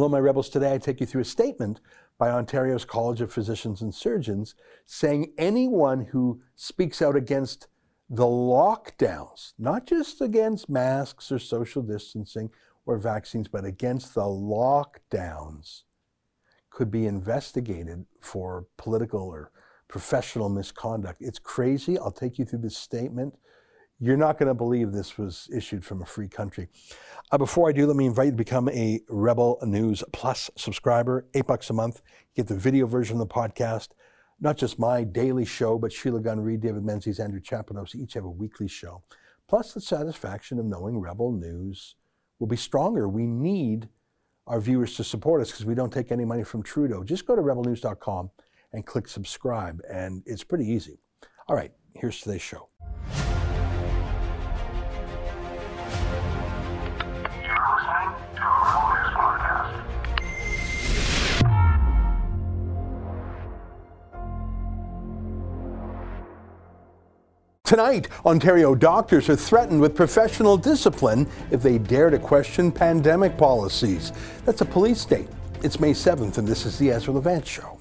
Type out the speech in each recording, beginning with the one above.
Hello, my rebels. Today I take you through a statement by Ontario's College of Physicians and Surgeons saying anyone who speaks out against the lockdowns, not just against masks or social distancing or vaccines, but against the lockdowns, could be investigated for political or professional misconduct. It's crazy. I'll take you through this statement. You're not going to believe this was issued from a free country. Before I do, let me invite you to become a Rebel News Plus subscriber, $8 a month. Get the video version of the podcast. Not just my daily show, but Sheila Gunn Reid, David Menzies, Andrew Chapanos each have a weekly show. Plus the satisfaction of knowing Rebel News will be stronger. We need our viewers to support us because we don't take any money from Trudeau. Just go to rebelnews.com and click subscribe, and it's pretty easy. All right, here's today's show. Tonight, Ontario doctors are threatened with professional discipline if they dare to question pandemic policies. That's a police state. It's May 7th, and this is the Ezra LeVant Show.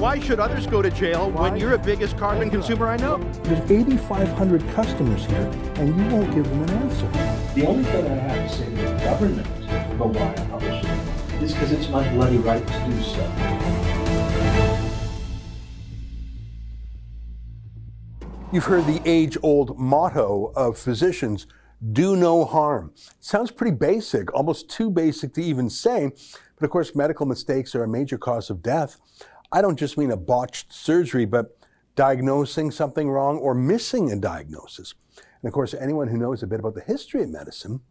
Why should others go to jail when you're the biggest carbon consumer I know? There's 8,500 customers here, and you won't give them an answer. The only thing I have to say to the government about why I publish it is because it's my bloody right to do so. You've heard the age-old motto of physicians, do no harm. It sounds pretty basic, almost too basic to even say, but of course medical mistakes are a major cause of death. I don't just mean a botched surgery, but diagnosing something wrong or missing a diagnosis. And of course, anyone who knows a bit about the history of medicine,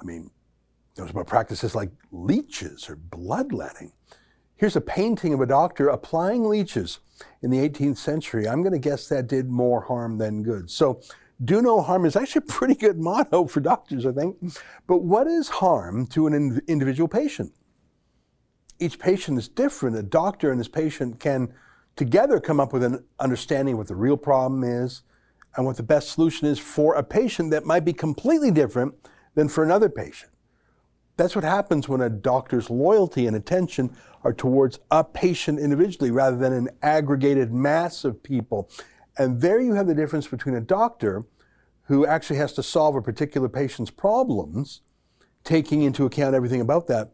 I mean, knows about practices like leeches or bloodletting. Here's a painting of a doctor applying leeches in the 18th century. I'm going to guess that did more harm than good. So do no harm is actually a pretty good motto for doctors, I think. But what is harm to an individual patient? Each patient is different. A doctor and his patient can together come up with an understanding of what the real problem is and what the best solution is for a patient that might be completely different than for another patient. That's what happens when a doctor's loyalty and attention are towards a patient individually rather than an aggregated mass of people. And there you have the difference between a doctor who actually has to solve a particular patient's problems, taking into account everything about that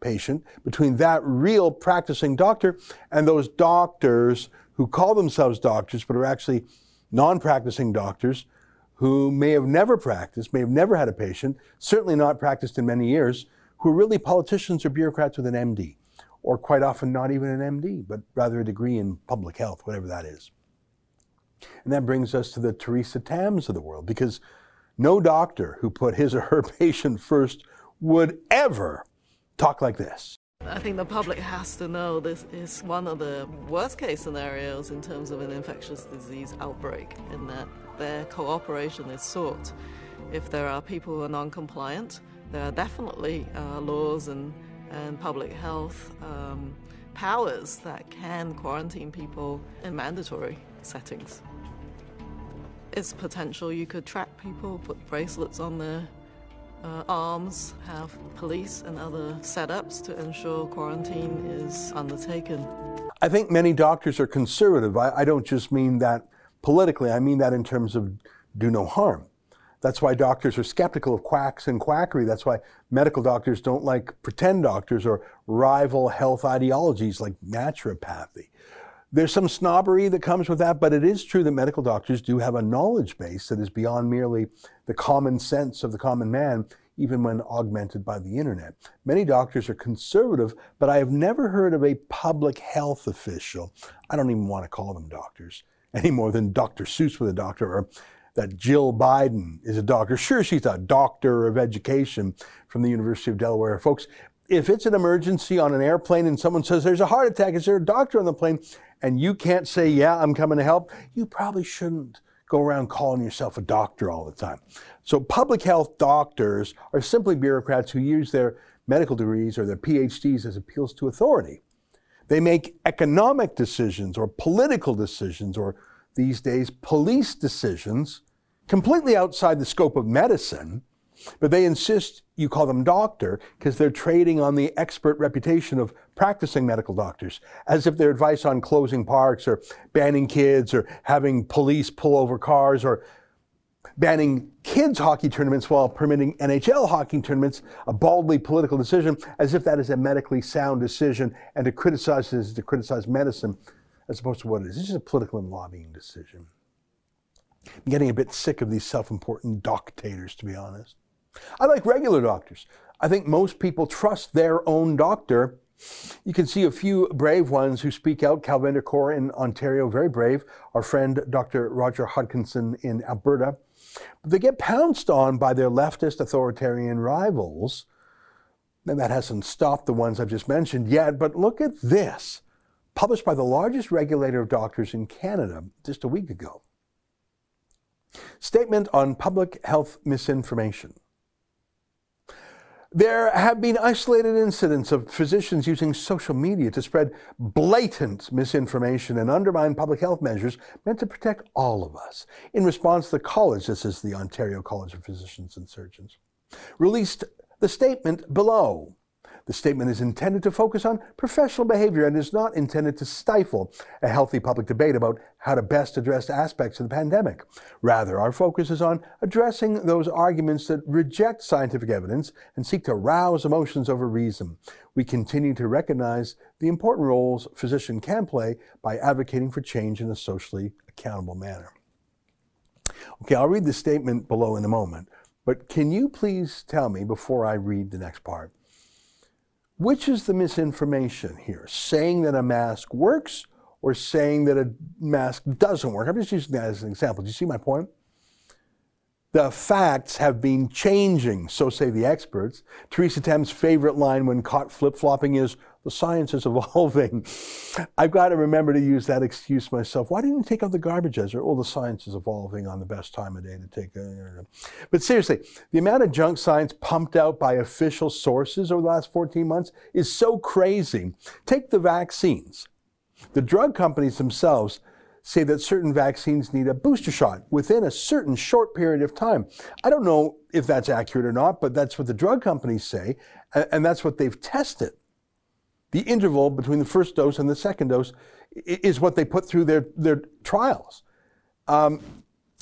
patient, between that real practicing doctor and those doctors who call themselves doctors but are actually non-practicing doctors who may have never practiced, may have never had a patient, certainly not practiced in many years, who are really politicians or bureaucrats with an MD, or quite often not even an MD, but rather a degree in public health, whatever that is. And that brings us to the Teresa Tams of the world, because no doctor who put his or her patient first would ever talk like this. I think the public has to know this is one of the worst case scenarios in terms of an infectious disease outbreak, in that their cooperation is sought. If there are people who are non-compliant, there are definitely laws and public health powers that can quarantine people in mandatory settings. It's potential you could track people, put bracelets on their arms, have police and other setups to ensure quarantine is undertaken. I think many doctors are conservative. I don't just mean that politically, I mean that in terms of do no harm. That's why doctors are skeptical of quacks and quackery. That's why medical doctors don't like pretend doctors or rival health ideologies like naturopathy. There's some snobbery that comes with that, but it is true that medical doctors do have a knowledge base that is beyond merely the common sense of the common man, even when augmented by the internet. Many doctors are conservative, but I have never heard of a public health official. I don't even want to call them doctors any more than Dr. Seuss with a doctor, or that Jill Biden is a doctor. Sure, she's a doctor of education from the University of Delaware. Folks, if it's an emergency on an airplane and someone says there's a heart attack, is there a doctor on the plane, and you can't say, yeah, I'm coming to help, you probably shouldn't go around calling yourself a doctor all the time. So public health doctors are simply bureaucrats who use their medical degrees or their PhDs as appeals to authority. They make economic decisions or political decisions or, these days, police decisions completely outside the scope of medicine, But they insist you call them doctor because they're trading on the expert reputation of practicing medical doctors, as if their advice on closing parks or banning kids or having police pull over cars or banning kids hockey tournaments while permitting NHL hockey tournaments, a baldly political decision, as if that is a medically sound decision, and to criticize this is to criticize medicine as opposed to what it is. It's just a political and lobbying decision. I'm getting a bit sick of these self-important doctators, to be honest. I like regular doctors. I think most people trust their own doctor. You can see a few brave ones who speak out. Calvin Decor in Ontario, very brave. Our friend Dr. Roger Hodgkinson in Alberta. But they get pounced on by their leftist authoritarian rivals. And that hasn't stopped the ones I've just mentioned yet. But look at this, published by the largest regulator of doctors in Canada just a week ago. Statement on public health misinformation. There have been isolated incidents of physicians using social media to spread blatant misinformation and undermine public health measures meant to protect all of us. In response, the college, this is the Ontario College of Physicians and Surgeons, released the statement below. The statement is intended to focus on professional behavior and is not intended to stifle a healthy public debate about how to best address aspects of the pandemic. Rather, our focus is on addressing those arguments that reject scientific evidence and seek to rouse emotions over reason. We continue to recognize the important roles physicians can play by advocating for change in a socially accountable manner. Okay, I'll read the statement below in a moment, but can you please tell me before I read the next part? Which is the misinformation here? Saying that a mask works or saying that a mask doesn't work? I'm just using that as an example. Do you see my point? The facts have been changing, so say the experts. Teresa Tam's favorite line when caught flip-flopping is, the science is evolving. I've got to remember to use that excuse myself. Why didn't you take out the garbage, Ezra? Oh, the science is evolving on the best time of day to take that. But seriously, the amount of junk science pumped out by official sources over the last 14 months is so crazy. Take the vaccines. The drug companies themselves say that certain vaccines need a booster shot within a certain short period of time. I don't know if that's accurate or not, but that's what the drug companies say, and that's what they've tested. The interval between the first dose and the second dose is what they put through their trials. But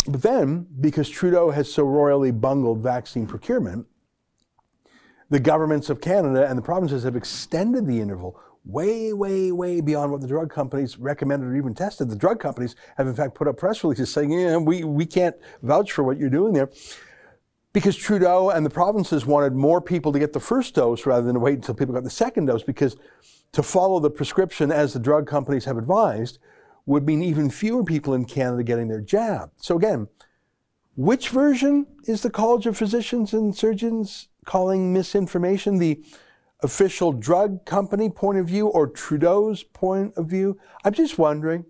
then, because Trudeau has so royally bungled vaccine procurement, the governments of Canada and the provinces have extended the interval way, way, way beyond what the drug companies recommended or even tested. The drug companies have, in fact, put up press releases saying, yeah, we can't vouch for what you're doing there. Because Trudeau and the provinces wanted more people to get the first dose rather than wait until people got the second dose, because to follow the prescription as the drug companies have advised would mean even fewer people in Canada getting their jab. So again, which version is the College of Physicians and Surgeons calling misinformation? The official drug company point of view or Trudeau's point of view? I'm just wondering.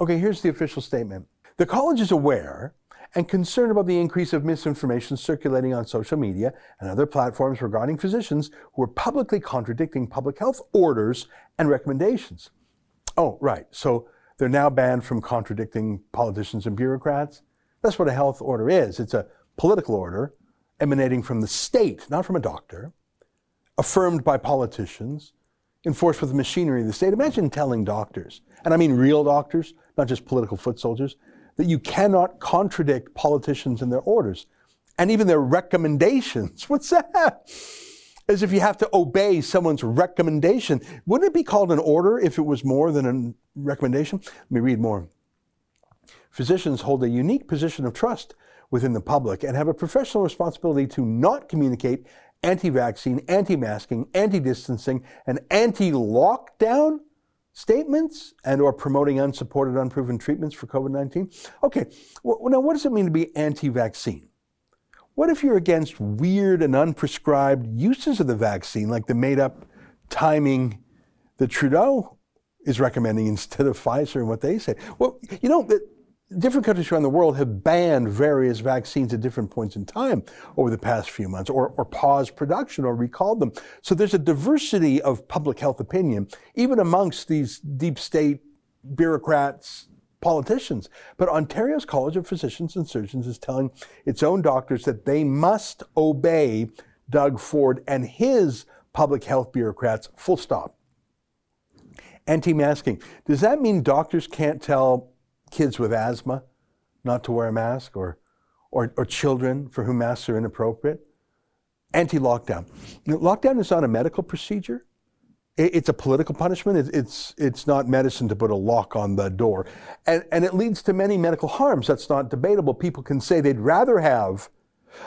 Okay, here's the official statement. The college is aware and concerned about the increase of misinformation circulating on social media and other platforms regarding physicians who are publicly contradicting public health orders and recommendations. Oh, right. So they're now banned from contradicting politicians and bureaucrats. That's what a health order is. It's a political order emanating from the state, not from a doctor, affirmed by politicians, enforced with the machinery of the state. Imagine telling doctors, and I mean real doctors, not just political foot soldiers, that you cannot contradict politicians and their orders, and even their recommendations. What's that? As if you have to obey someone's recommendation. Wouldn't it be called an order if it was more than a recommendation? Let me read more. Physicians hold a unique position of trust within the public and have a professional responsibility to not communicate anti-vaccine, anti-masking, anti-distancing, and anti-lockdown statements and or promoting unsupported, unproven treatments for COVID-19? Okay, well, now what does it mean to be anti-vaccine? What if you're against weird and unprescribed uses of the vaccine, like the made-up timing that Trudeau is recommending instead of Pfizer and what they say? Well, you know, different countries around the world have banned various vaccines at different points in time over the past few months, or paused production or recalled them. So there's a diversity of public health opinion, even amongst these deep state bureaucrats politicians. But Ontario's College of Physicians and Surgeons is telling its own doctors that they must obey Doug Ford and his public health bureaucrats, full stop. Anti-masking. Does that mean doctors can't tell kids with asthma not to wear a mask, or children for whom masks are inappropriate? Anti-lockdown. Lockdown is not a medical procedure. It's a political punishment. It's not medicine to put a lock on the door. And it leads to many medical harms. That's not debatable. People can say they'd rather have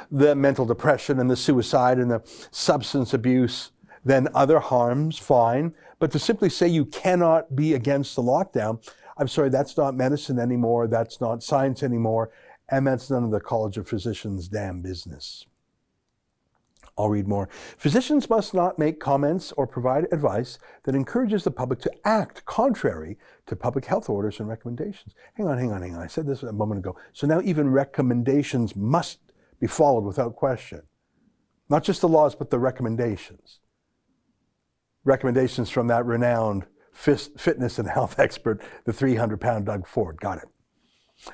the mental depression and the suicide and the substance abuse than other harms, fine. But to simply say you cannot be against the lockdown, I'm sorry, that's not medicine anymore, that's not science anymore, and that's none of the College of Physicians' damn business. I'll read more. Physicians must not make comments or provide advice that encourages the public to act contrary to public health orders and recommendations. Hang on. I said this a moment ago. So now even recommendations must be followed without question. Not just the laws, but the recommendations. Recommendations from that renowned fitness and health expert, the 300-pound Doug Ford. Got it.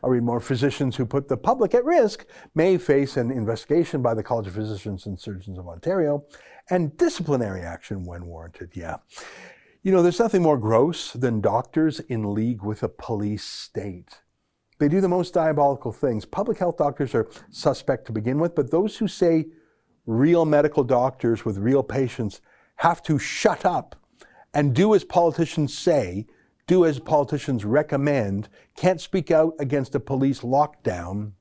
I'll read more. Physicians who put the public at risk may face an investigation by the College of Physicians and Surgeons of Ontario and disciplinary action when warranted. Yeah. You know, there's nothing more gross than doctors in league with a police state. They do the most diabolical things. Public health doctors are suspect to begin with, but those who say real medical doctors with real patients have to shut up and do as politicians say, do as politicians recommend, can't speak out against a police lockdown.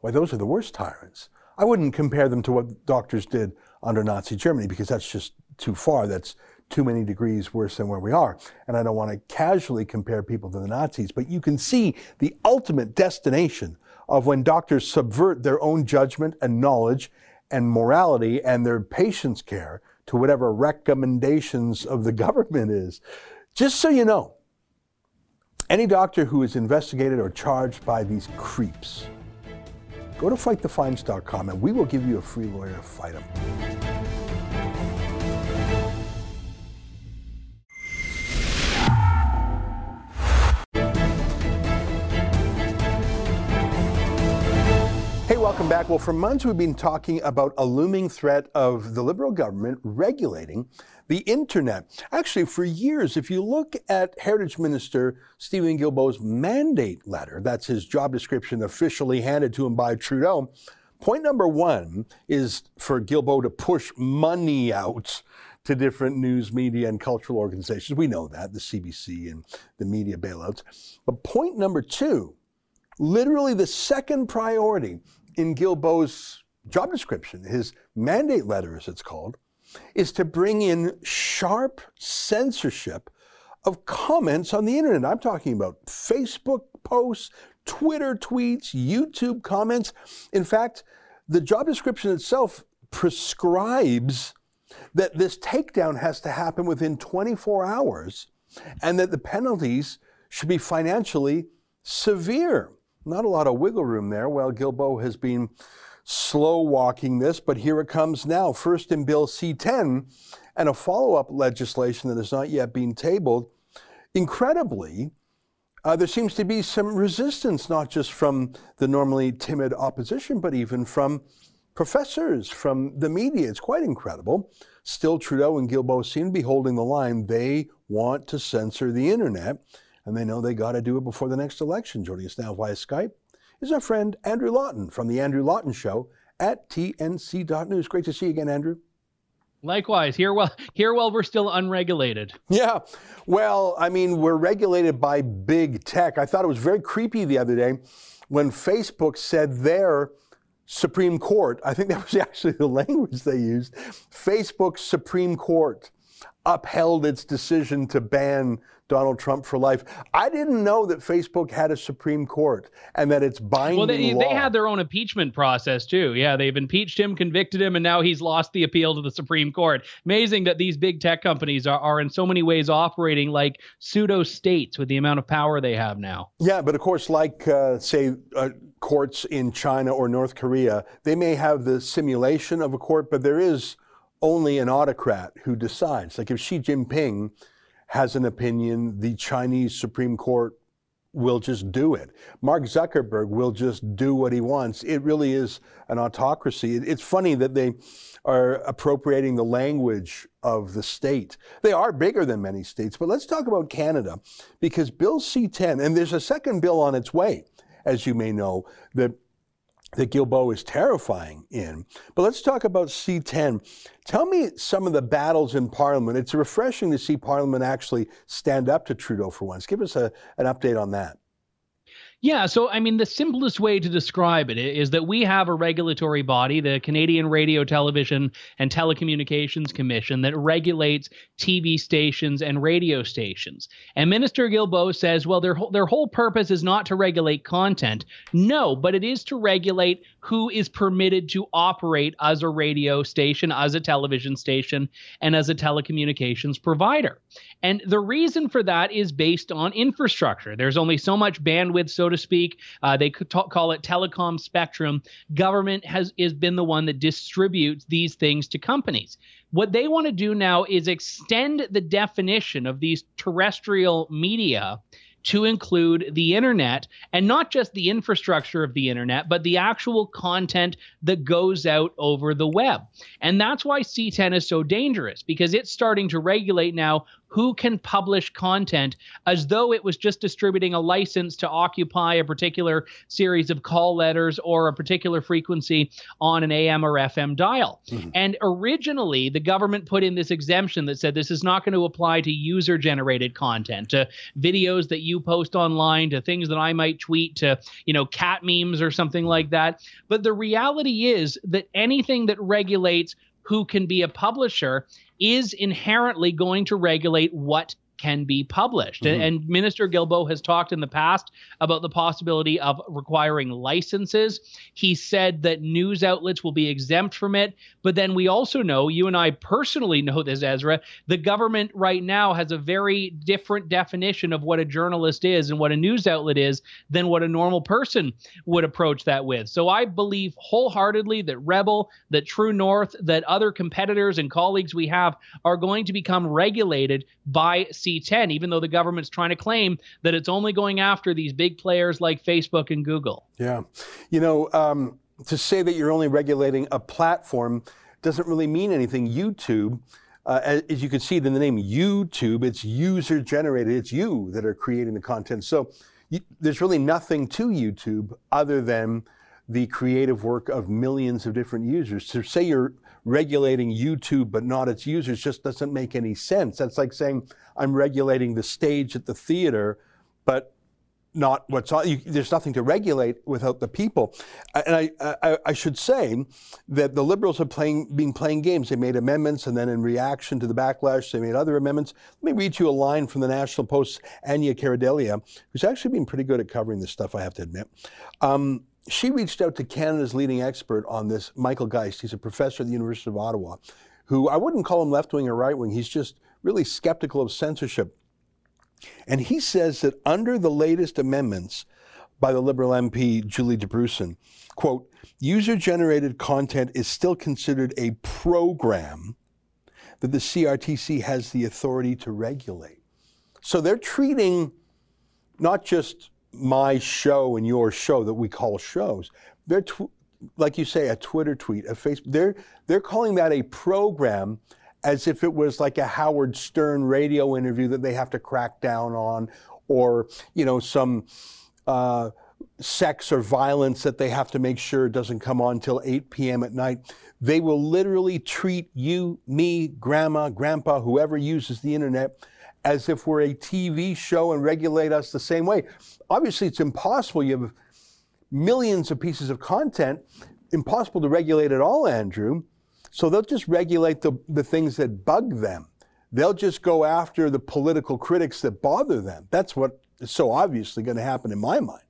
Why, those are the worst tyrants. I wouldn't compare them to what doctors did under Nazi Germany, because that's just too far. That's too many degrees worse than where we are. And I don't want to casually compare people to the Nazis, but you can see the ultimate destination of when doctors subvert their own judgment and knowledge and morality and their patients' care to whatever recommendations of the government is. Just so you know, any doctor who is investigated or charged by these creeps, go to fightthefinds.com and we will give you a free lawyer to fight them. Hey, welcome back. Well, for months we've been talking about a looming threat of the Liberal government regulating the internet. Actually, for years, if you look at Heritage Minister Stephen Guilbeault's mandate letter, that's his job description officially handed to him by Trudeau, point number one is for Guilbeault to push money out to different news, media, and cultural organizations. We know that, the CBC and the media bailouts. But point number two, literally the second priority in Guilbeault's job description, his mandate letter as it's called, is to bring in sharp censorship of comments on the internet. I'm talking about Facebook posts, Twitter tweets, YouTube comments. In fact, the job description itself prescribes that this takedown has to happen within 24 hours and that the penalties should be financially severe. Not a lot of wiggle room there. Well, Guilbeault has been slow walking this, but here it comes now. First in Bill C-10 and a follow-up legislation that has not yet been tabled. Incredibly, there seems to be some resistance, not just from the normally timid opposition, but even from professors, from the media. It's quite incredible. Still, Trudeau and Guilbeault seem to be holding the line. They want to censor the internet. And they know they got to do it before the next election. Joining us now via Skype is our friend Andrew Lawton from The Andrew Lawton Show at TNC.news. Great to see you again, Andrew. Likewise. Here, we're still unregulated. Yeah. Well, I mean, we're regulated by big tech. I thought it was very creepy the other day when Facebook said their Supreme Court, I think that was actually the language they used, Facebook's Supreme Court upheld its decision to ban Donald Trump for life. I didn't know that Facebook had a Supreme Court and that it's binding law. Well, they had their own impeachment process too. Yeah, they've impeached him, convicted him, and now he's lost the appeal to the Supreme Court. Amazing that these big tech companies are in so many ways operating like pseudo-states with the amount of power they have now. Yeah, but of course, like, say, courts in China or North Korea, they may have the simulation of a court, but there is only an autocrat who decides. Like if Xi Jinping has an opinion, the Chinese Supreme Court will just do it. Mark Zuckerberg will just do what he wants. It really is an autocracy. It's funny that they are appropriating the language of the state. They are bigger than many states, but let's talk about Canada, because Bill C-10, and there's a second bill on its way, as you may know, that Guilbeault is terrifying in. But let's talk about C-10. Tell me some of the battles in Parliament. It's refreshing to see Parliament actually stand up to Trudeau for once. Give us an update on that. Yeah, so I mean, the simplest way to describe it is that we have a regulatory body, the Canadian Radio, Television and Telecommunications Commission, that regulates TV stations and radio stations. And Minister Guilbeault says, well, their whole purpose is not to regulate content. No, but it is to regulate who is permitted to operate as a radio station, as a television station, and as a telecommunications provider. And the reason for that is based on infrastructure. There's only so much bandwidth, so to speak. They could call it telecom spectrum. Government has been the one that distributes these things to companies. What they want to do now is extend the definition of these terrestrial media to include the internet, and not just the infrastructure of the internet, but the actual content that goes out over the web. And that's why C-10 is so dangerous, because it's starting to regulate now who can publish content as though it was just distributing a license to occupy a particular series of call letters or a particular frequency on an AM or FM dial. Mm-hmm. And originally, the government put in this exemption that said this is not going to apply to user-generated content, to videos that you post online, to things that I might tweet, to, you know, cat memes or something like that. But the reality is that anything that regulates who can be a publisher is inherently going to regulate what can be published. Mm-hmm. And Minister Guilbeault has talked in the past about the possibility of requiring licenses. He said that news outlets will be exempt from it. But then we also know, you and I personally know this, Ezra, the government right now has a very different definition of what a journalist is and what a news outlet is than what a normal person would approach that with. So I believe wholeheartedly that Rebel, that True North, that other competitors and colleagues we have are going to become regulated by C-10, even though the government's trying to claim that it's only going after these big players like Facebook and Google. Yeah. You know, to say that you're only regulating a platform doesn't really mean anything. YouTube, as you can see in the name YouTube, it's user generated. It's you that are creating the content. So there's really nothing to YouTube other than the creative work of millions of different users. To say you're regulating YouTube but not its users just doesn't make any sense. That's like saying I'm regulating the stage at the theater, but not what's on. There's nothing to regulate without the people. And I should say that the Liberals have been playing games. They made amendments, and then in reaction to the backlash, they made other amendments. Let me read you a line from the National Post's Anya Karadelia, who's actually been pretty good at covering this stuff, I have to admit. She reached out to Canada's leading expert on this, Michael Geist. He's a professor at the University of Ottawa, who I wouldn't call him left-wing or right-wing. He's just really skeptical of censorship. And he says that under the latest amendments by the Liberal MP, Julie Dubrussin, quote, user-generated content is still considered a program that the CRTC has the authority to regulate. So they're treating not just my show and your show that we call shows. They're, like you say, a Twitter tweet, a Facebook. They're calling that a program as if it was like a Howard Stern radio interview that they have to crack down on, or, you know, some sex or violence that they have to make sure doesn't come on till 8 p.m. at night. They will literally treat you, me, grandma, grandpa, whoever uses the internet, as if we're a TV show and regulate us the same way. Obviously, it's impossible. You have millions of pieces of content, impossible to regulate at all, Andrew. So they'll just regulate the things that bug them. They'll just go after the political critics that bother them. That's what is so obviously going to happen in my mind.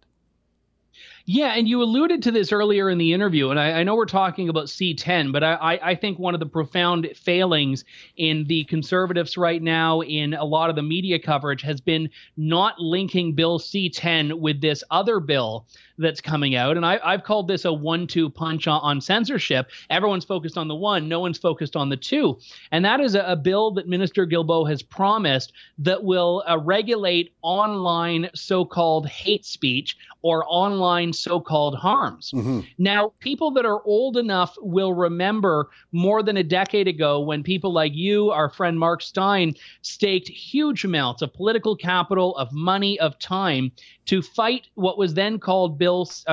Yeah, and you alluded to this earlier in the interview, and I know we're talking about C-10, but I think one of the profound failings in the Conservatives right now in a lot of the media coverage has been not linking Bill C-10 with this other bill that's coming out. And I've called this a 1-2 punch on censorship. Everyone's focused on the one, no one's focused on the two. And that is a bill that Minister Guilbeault has promised that will regulate online so-called hate speech or online so-called harms. Mm-hmm. Now, people that are old enough will remember more than a decade ago when people like you, our friend Mark Stein, staked huge amounts of political capital, of money, of time to fight what was then called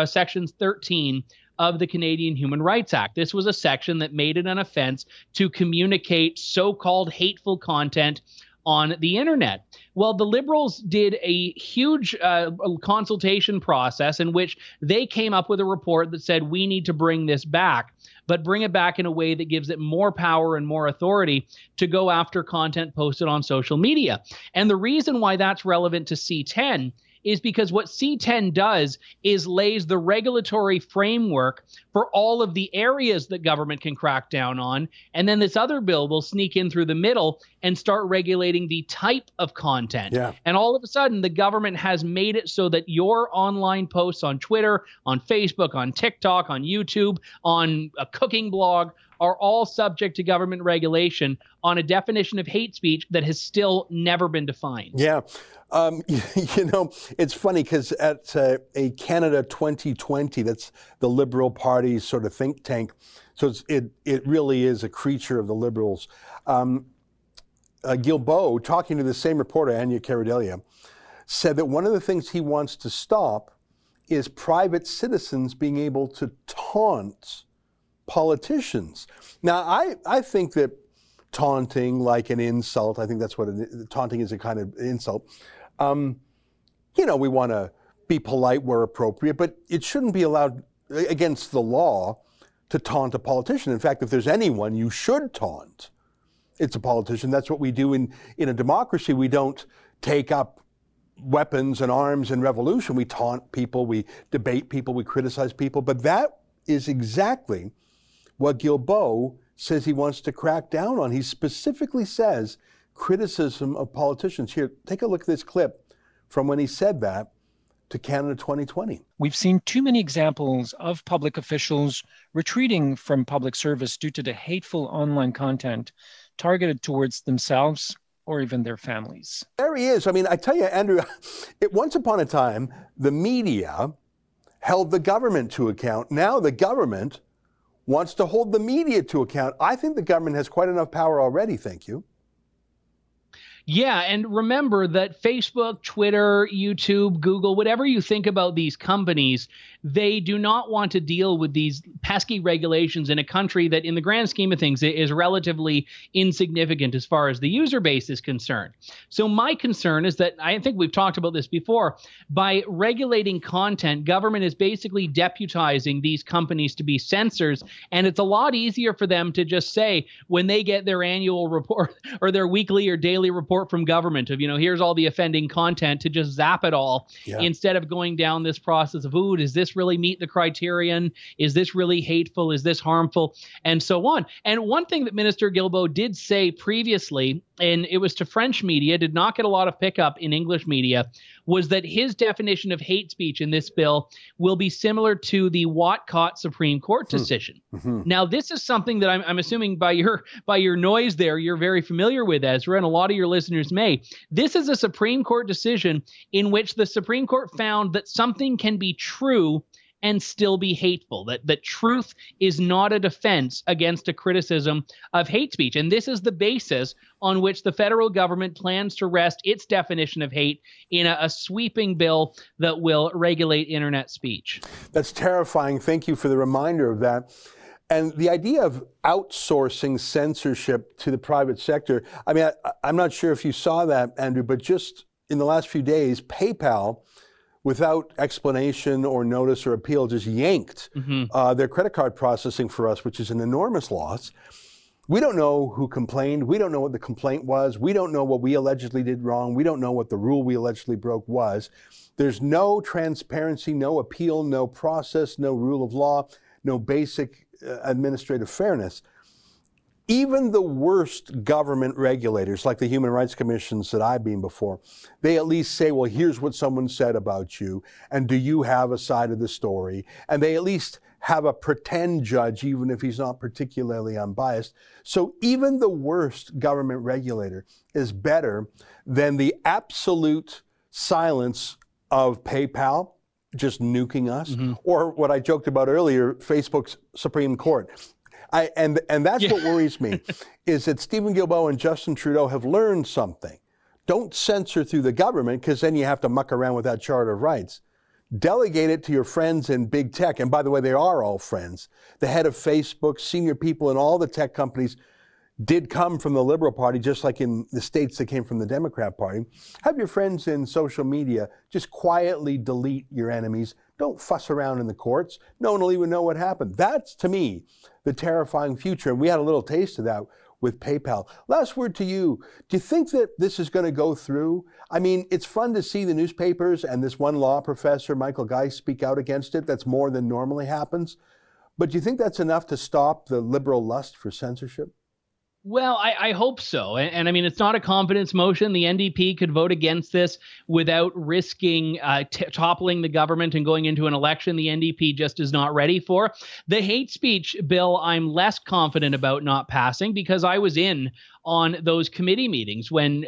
Section 13 of the Canadian Human Rights Act. This was a section that made it an offense to communicate so-called hateful content on the internet. Well, the Liberals did a huge consultation process in which they came up with a report that said we need to bring this back, but bring it back in a way that gives it more power and more authority to go after content posted on social media. And the reason why that's relevant to C-10 is because what C-10 does is lays the regulatory framework for all of the areas that government can crack down on, and then this other bill will sneak in through the middle and start regulating the type of content. Yeah. And all of a sudden, the government has made it so that your online posts on Twitter, on Facebook, on TikTok, on YouTube, on a cooking blog are all subject to government regulation on a definition of hate speech that has still never been defined. Yeah. You know, it's funny because at a Canada 2020, that's the Liberal Party's sort of think tank. So it really is a creature of the Liberals. Guilbeault, talking to the same reporter, Anya Karadelia, said that one of the things he wants to stop is private citizens being able to taunt politicians. Now, I think that taunting, like an insult, I think that's what taunting is, a kind of insult. You know, we want to be polite where appropriate, but it shouldn't be allowed against the law to taunt a politician. In fact, if there's anyone you should taunt, it's a politician. That's what we do in a democracy. We don't take up weapons and arms and revolution. We taunt people, we debate people, we criticize people. But that is exactly what Guilbeault says he wants to crack down on. He specifically says criticism of politicians. Here, take a look at this clip from when he said that to Canada 2020. We've seen too many examples of public officials retreating from public service due to the hateful online content targeted towards themselves or even their families. There he is. I mean, I tell you, Andrew, once upon a time, the media held the government to account. Now the government wants to hold the media to account. I think the government has quite enough power already, thank you. Yeah, and remember that Facebook, Twitter, YouTube, Google, whatever you think about these companies, they do not want to deal with these pesky regulations in a country that, in the grand scheme of things, is relatively insignificant as far as the user base is concerned. So my concern is that, I think we've talked about this before, by regulating content, government is basically deputizing these companies to be censors, and it's a lot easier for them to just say, when they get their annual report or their weekly or daily report from government of, you know, here's all the offending content, to just zap it all. Yeah. Instead of going down this process of, ooh, does this really meet the criterion? Is this really hateful? Is this harmful? And so on. And one thing that Minister Guilbeault did say previously, and it was to French media, did not get a lot of pickup in English media, was that his definition of hate speech in this bill will be similar to the Whatcott Supreme Court decision. Mm-hmm. Now, this is something that I'm assuming by your noise there, you're very familiar with, Ezra, and a lot of your listeners may. This is a Supreme Court decision in which the Supreme Court found that something can be true and still be hateful, that truth is not a defense against a criticism of hate speech. And this is the basis on which the federal government plans to rest its definition of hate in a sweeping bill that will regulate internet speech. That's terrifying. Thank you for the reminder of that. And the idea of outsourcing censorship to the private sector, I mean, I'm not sure if you saw that, Andrew, but just in the last few days, PayPal, without explanation or notice or appeal, just yanked their credit card processing for us, which is an enormous loss. We don't know who complained. We don't know what the complaint was. We don't know what we allegedly did wrong. We don't know what the rule we allegedly broke was. There's no transparency, no appeal, no process, no rule of law, no basic administrative fairness. Even the worst government regulators, like the Human Rights Commissions that I've been before, they at least say, well, here's what someone said about you, and do you have a side of the story? And they at least have a pretend judge, even if he's not particularly unbiased. So even the worst government regulator is better than the absolute silence of PayPal just nuking us, or what I joked about earlier, Facebook's Supreme Court. And that's what worries me, is that Stephen Guilbeault and Justin Trudeau have learned something. Don't censor through the government, because then you have to muck around with that Charter of Rights. Delegate it to your friends in big tech. And by the way, they are all friends. The head of Facebook, senior people in all the tech companies did come from the Liberal Party, just like in the states that came from the Democrat Party. Have your friends in social media just quietly delete your enemies. Don't fuss around in the courts. No one will even know what happened. That's, to me, the terrifying future. And we had a little taste of that with PayPal. Last word to you. Do you think that this is going to go through? I mean, it's fun to see the newspapers and this one law professor, Michael Geist, speak out against it. That's more than normally happens. But do you think that's enough to stop the liberal lust for censorship? Well, I hope so. And I mean, it's not a confidence motion. The NDP could vote against this without risking toppling the government and going into an election the NDP just is not ready for. The hate speech bill, I'm less confident about not passing, because I was in on those committee meetings when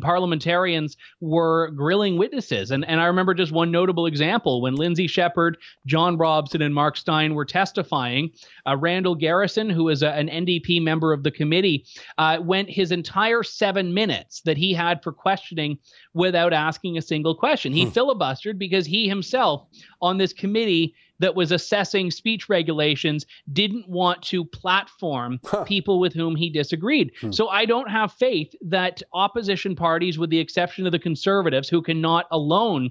parliamentarians were grilling witnesses. And I remember just one notable example, when Lindsay Shepherd, John Robson, and Mark Stein were testifying, Randall Garrison, who is an NDP member of the committee, went his entire 7 minutes that he had for questioning without asking a single question. He filibustered because he himself on this committee that was assessing speech regulations didn't want to platform people with whom he disagreed. So I don't have faith that opposition parties, with the exception of the Conservatives, who cannot alone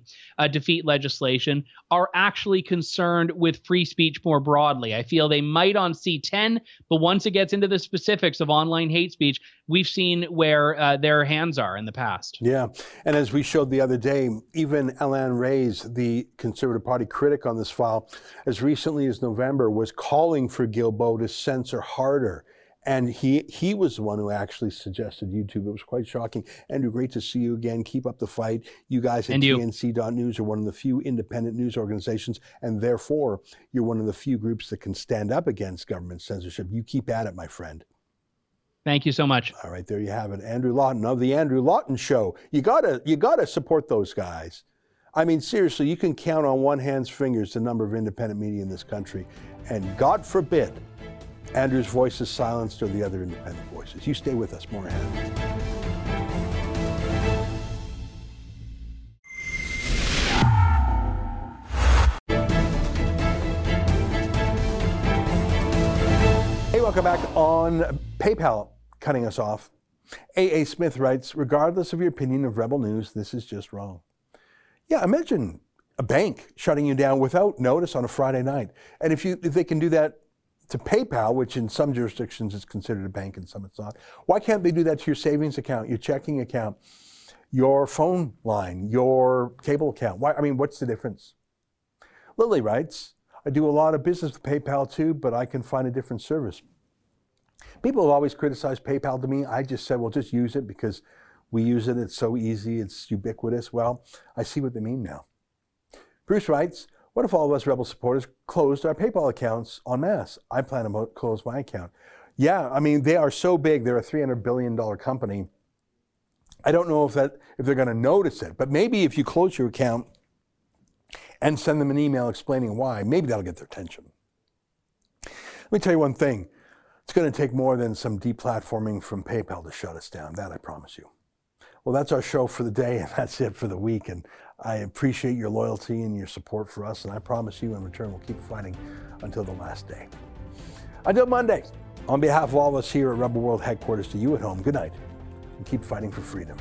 defeat legislation, are actually concerned with free speech more broadly. I feel they might on C-10, but once it gets into the specifics of online hate speech, we've seen where their hands are in the past. Yeah, and as we showed the other day, even Alain Reyes, the Conservative Party critic on this file, as recently as November, was calling for Guilbeault to censor harder. And he was the one who actually suggested YouTube. It was quite shocking. Andrew, great to see you again. Keep up the fight. You guys at TNC.news are one of the few independent news organizations, and therefore you're one of the few groups that can stand up against government censorship. You keep at it, my friend. Thank you so much. All right, there you have it. Andrew Lawton of The Andrew Lawton Show. You gotta support those guys. I mean, seriously, you can count on one hand's fingers the number of independent media in this country. And God forbid Andrew's voice is silenced or the other independent voices. You stay with us. More ahead. Hey, welcome back. On PayPal cutting us off, A.A. Smith writes, regardless of your opinion of Rebel News, this is just wrong. Yeah, imagine a bank shutting you down without notice on a Friday night. And if they can do that to PayPal, which in some jurisdictions is considered a bank and some it's not, why can't they do that to your savings account, your checking account, your phone line, your cable account? Why? I mean, what's the difference? Lily writes, I do a lot of business with PayPal too, but I can find a different service. People have always criticized PayPal to me. I just said, well, just use it because we use it, it's so easy, it's ubiquitous. Well, I see what they mean now. Bruce writes, what if all of us Rebel supporters closed our PayPal accounts en masse? I plan to close my account. Yeah, I mean, they are so big, they're a $300 billion company. I don't know if they're gonna notice it, but maybe if you close your account and send them an email explaining why, maybe that'll get their attention. Let me tell you one thing. It's gonna take more than some deplatforming from PayPal to shut us down, that I promise you. Well, that's our show for the day, and that's it for the week. And I appreciate your loyalty and your support for us. And I promise you, in return, we'll keep fighting until the last day. Until Monday, on behalf of all of us here at Rebel World Headquarters, to you at home, good night, and keep fighting for freedom.